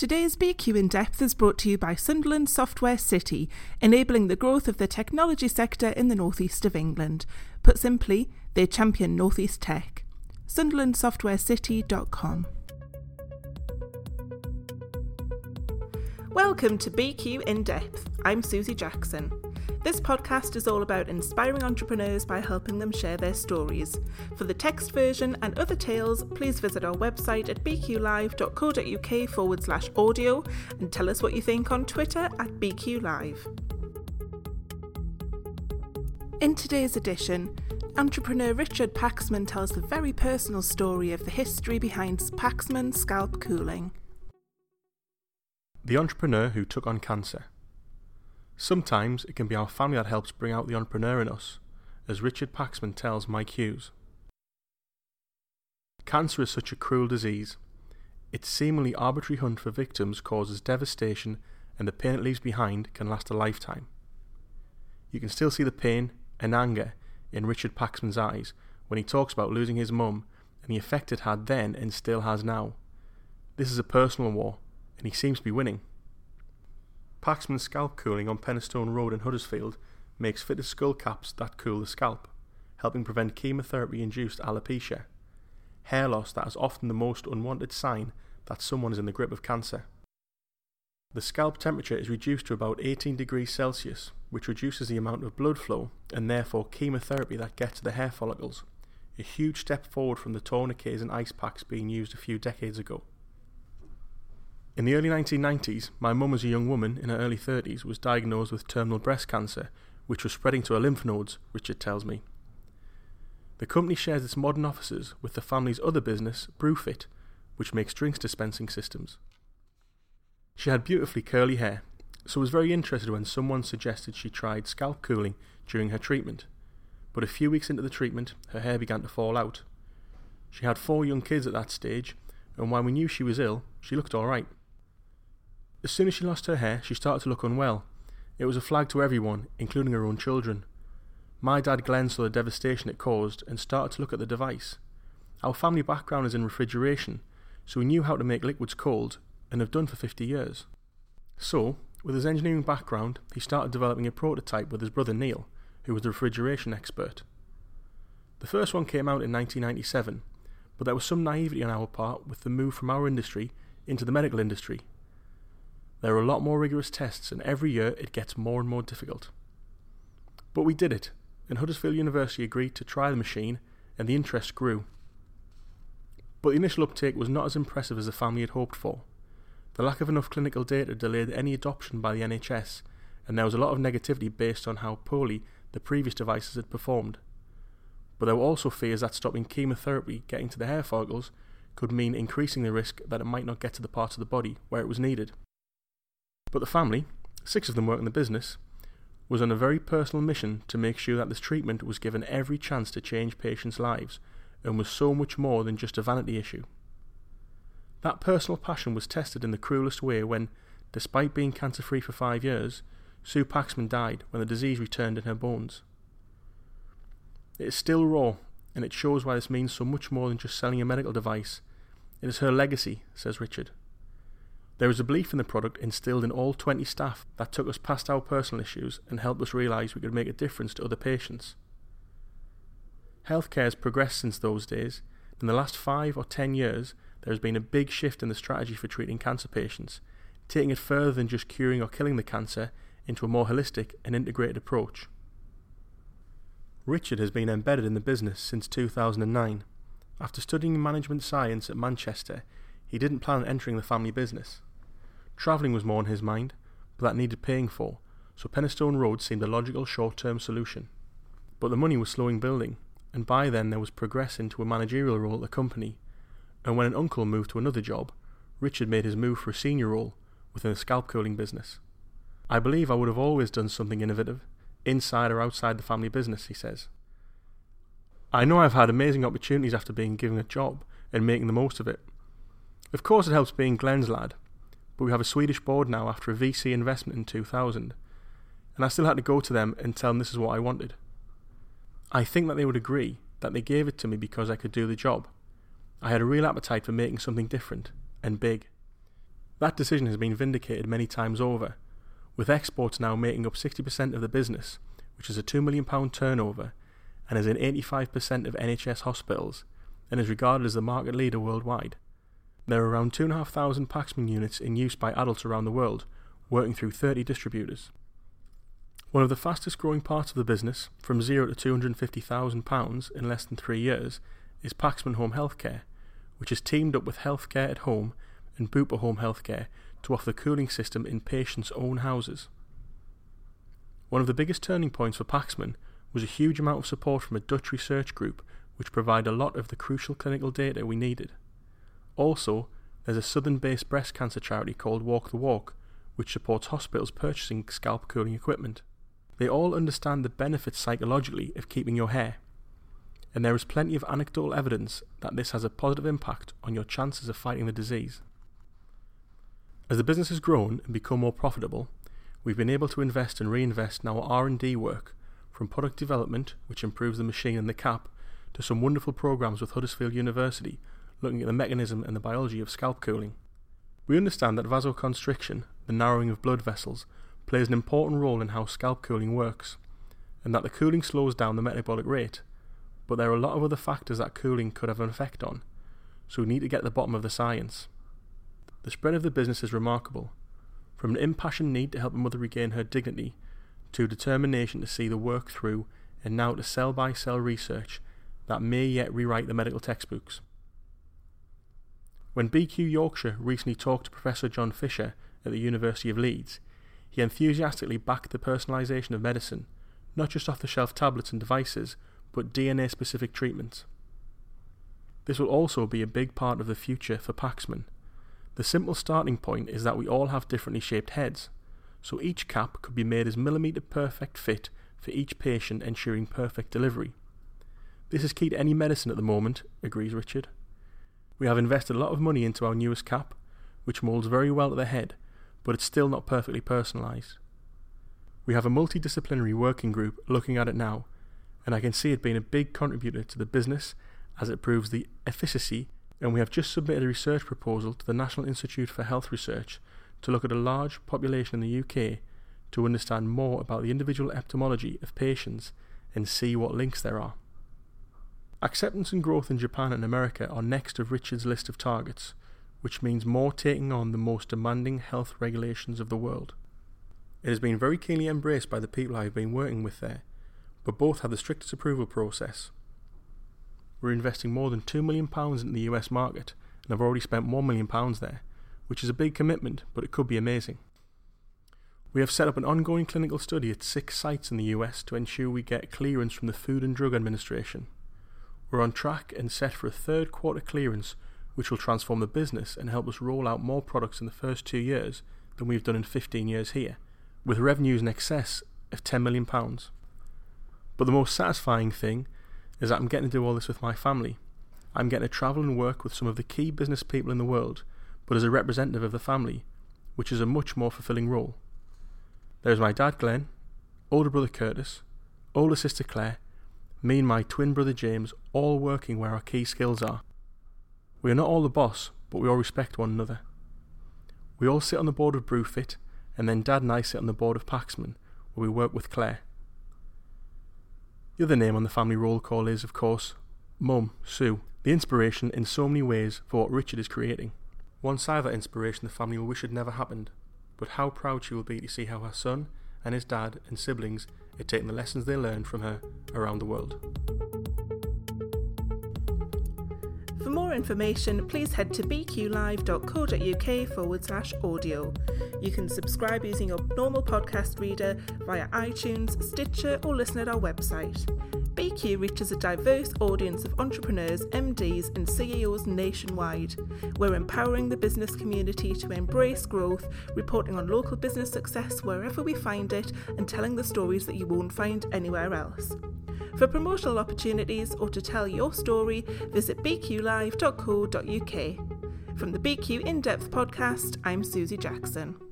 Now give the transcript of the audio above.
Today's BQ In Depth is brought to you by Sunderland Software City, enabling the growth of the technology sector in the northeast of England. Put simply, they champion northeast tech. SunderlandSoftwareCity.com. Welcome to BQ In Depth. I'm Susie Jackson. This podcast is all about inspiring entrepreneurs by helping them share their stories. For the text version and other tales, please visit our website at bqlive.co.uk/audio and tell us what you think on Twitter at BQLive. In today's edition, entrepreneur Richard Paxman tells the very personal story of the history behind Paxman Scalp Cooling. The entrepreneur who took on cancer. Sometimes it can be our family that helps bring out the entrepreneur in us, as Richard Paxman tells Mike Hughes. Cancer is such a cruel disease. Its seemingly arbitrary hunt for victims causes devastation, and the pain it leaves behind can last a lifetime. You can still see the pain and anger in Richard Paxman's eyes when he talks about losing his mum and the effect it had then and still has now. This is a personal war, and he seems to be winning. Paxman Scalp Cooling on Penistone Road in Huddersfield makes fitted skull caps that cool the scalp, helping prevent chemotherapy-induced alopecia, hair loss that is often the most unwanted sign that someone is in the grip of cancer. The scalp temperature is reduced to about 18 degrees Celsius, which reduces the amount of blood flow and therefore chemotherapy that gets to the hair follicles, a huge step forward from the tourniquets and ice packs being used a few decades ago. In the early 1990s, my mum as a young woman in her early 30s was diagnosed with terminal breast cancer, which was spreading to her lymph nodes, Richard tells me. The company shares its modern offices with the family's other business, Brewfit, which makes drinks dispensing systems. She had beautifully curly hair, so was very interested when someone suggested she tried scalp cooling during her treatment. But a few weeks into the treatment, her hair began to fall out. She had 4 young kids at that stage, and while we knew she was ill, she looked alright. As soon as she lost her hair, she started to look unwell. It was a flag to everyone, including her own children. My dad Glenn saw the devastation it caused and started to look at the device. Our family background is in refrigeration, so we knew how to make liquids cold and have done for 50 years. So, with his engineering background, he started developing a prototype with his brother Neil, who was the refrigeration expert. The first one came out in 1997, but there was some naivety on our part with the move from our industry into the medical industry. There are a lot more rigorous tests, and every year it gets more and more difficult. But we did it, and Huddersfield University agreed to try the machine, and the interest grew. But the initial uptake was not as impressive as the family had hoped for. The lack of enough clinical data delayed any adoption by the NHS, and there was a lot of negativity based on how poorly the previous devices had performed. But there were also fears that stopping chemotherapy getting to the hair follicles could mean increasing the risk that it might not get to the parts of the body where it was needed. But the family, 6 of them work in the business, was on a very personal mission to make sure that this treatment was given every chance to change patients' lives and was so much more than just a vanity issue. That personal passion was tested in the cruelest way when, despite being cancer-free for 5 years, Sue Paxman died when the disease returned in her bones. It is still raw, and it shows why this means so much more than just selling a medical device. It is her legacy, says Richard. There is a belief in the product instilled in all 20 staff that took us past our personal issues and helped us realise we could make a difference to other patients. Healthcare has progressed since those days. In the last 5 or 10 years, there has been a big shift in the strategy for treating cancer patients, taking it further than just curing or killing the cancer into a more holistic and integrated approach. Richard has been embedded in the business since 2009. After studying management science at Manchester, he didn't plan on entering the family business. Travelling was more on his mind, but that needed paying for, so Penistone Road seemed a logical short-term solution. But the money was slowing building, and by then there was progress into a managerial role at the company, and when an uncle moved to another job, Richard made his move for a senior role within the scalp cooling business. I believe I would have always done something innovative, inside or outside the family business, he says. I know I've had amazing opportunities after being given a job and making the most of it. Of course it helps being Glenn's lad, but we have a Swedish board now after a VC investment in 2000, and I still had to go to them and tell them this is what I wanted. I think that they would agree that they gave it to me because I could do the job. I had a real appetite for making something different and big. That decision has been vindicated many times over, with exports now making up 60% of the business, which is a £2 million turnover, and is in 85% of NHS hospitals, and is regarded as the market leader worldwide. There are around 2,500 Paxman units in use by adults around the world, working through 30 distributors. One of the fastest growing parts of the business, from 0 to £250,000 in less than 3 years, is Paxman Home Healthcare, which has teamed up with Healthcare at Home and Bupa Home Healthcare to offer the cooling system in patients' own houses. One of the biggest turning points for Paxman was a huge amount of support from a Dutch research group which provide a lot of the crucial clinical data we needed. Also, there's a southern-based breast cancer charity called Walk the Walk, which supports hospitals purchasing scalp cooling equipment. They all understand the benefits psychologically of keeping your hair, and there is plenty of anecdotal evidence that this has a positive impact on your chances of fighting the disease. As the business has grown and become more profitable, we've been able to invest and reinvest in our R&D work, from product development, which improves the machine and the cap, to some wonderful programs with Huddersfield University, looking at the mechanism and the biology of scalp cooling. We understand that vasoconstriction, the narrowing of blood vessels, plays an important role in how scalp cooling works, and that the cooling slows down the metabolic rate, but there are a lot of other factors that cooling could have an effect on, so we need to get to the bottom of the science. The spread of the business is remarkable, from an impassioned need to help a mother regain her dignity, to determination to see the work through, and now to cell-by-cell research that may yet rewrite the medical textbooks. When BQ Yorkshire recently talked to Professor John Fisher at the University of Leeds, he enthusiastically backed the personalisation of medicine, not just off-the-shelf tablets and devices, but DNA-specific treatments. This will also be a big part of the future for Paxman. The simple starting point is that we all have differently shaped heads, so each cap could be made as millimetre-perfect fit for each patient, ensuring perfect delivery. This is key to any medicine at the moment, agrees Richard. We have invested a lot of money into our newest cap, which moulds very well to the head, but it's still not perfectly personalised. We have a multidisciplinary working group looking at it now, and I can see it being a big contributor to the business as it proves the efficacy, and we have just submitted a research proposal to the National Institute for Health Research to look at a large population in the UK to understand more about the individual epidemiology of patients and see what links there are. Acceptance and growth in Japan and America are next of Richard's list of targets, which means more taking on the most demanding health regulations of the world. It has been very keenly embraced by the people I have been working with there, but both have the strictest approval process. We're investing more than £2 million in the US market, and I've already spent £1 million there, which is a big commitment, but it could be amazing. We have set up an ongoing clinical study at 6 sites in the US to ensure we get clearance from the Food and Drug Administration. We're on track and set for a third quarter clearance, which will transform the business and help us roll out more products in the first 2 years than we've done in 15 years here, with revenues in excess of £10 million. But the most satisfying thing is that I'm getting to do all this with my family. I'm getting to travel and work with some of the key business people in the world, but as a representative of the family, which is a much more fulfilling role. There's my dad Glenn, older brother Curtis, older sister Claire, me and my twin brother James, all working where our key skills are. We are not all the boss, but we all respect one another. We all sit on the board of Brewfit, and then Dad and I sit on the board of Paxman, where we work with Claire. The other name on the family roll call is, of course, Mum, Sue, the inspiration in so many ways for what Richard is creating. One side of that inspiration the family will wish had never happened, but how proud she will be to see how her son and his dad and siblings are taking the lessons they learned from her around the world. For more information, please head to bqlive.co.uk/audio. You can subscribe using your normal podcast reader via iTunes, Stitcher, or listen at our website. BQ reaches a diverse audience of entrepreneurs, MDs, and CEOs nationwide. We're empowering the business community to embrace growth, reporting on local business success wherever we find it, and telling the stories that you won't find anywhere else. For promotional opportunities or to tell your story, visit bqlive.co.uk. From the BQ In-Depth podcast, I'm Susie Jackson.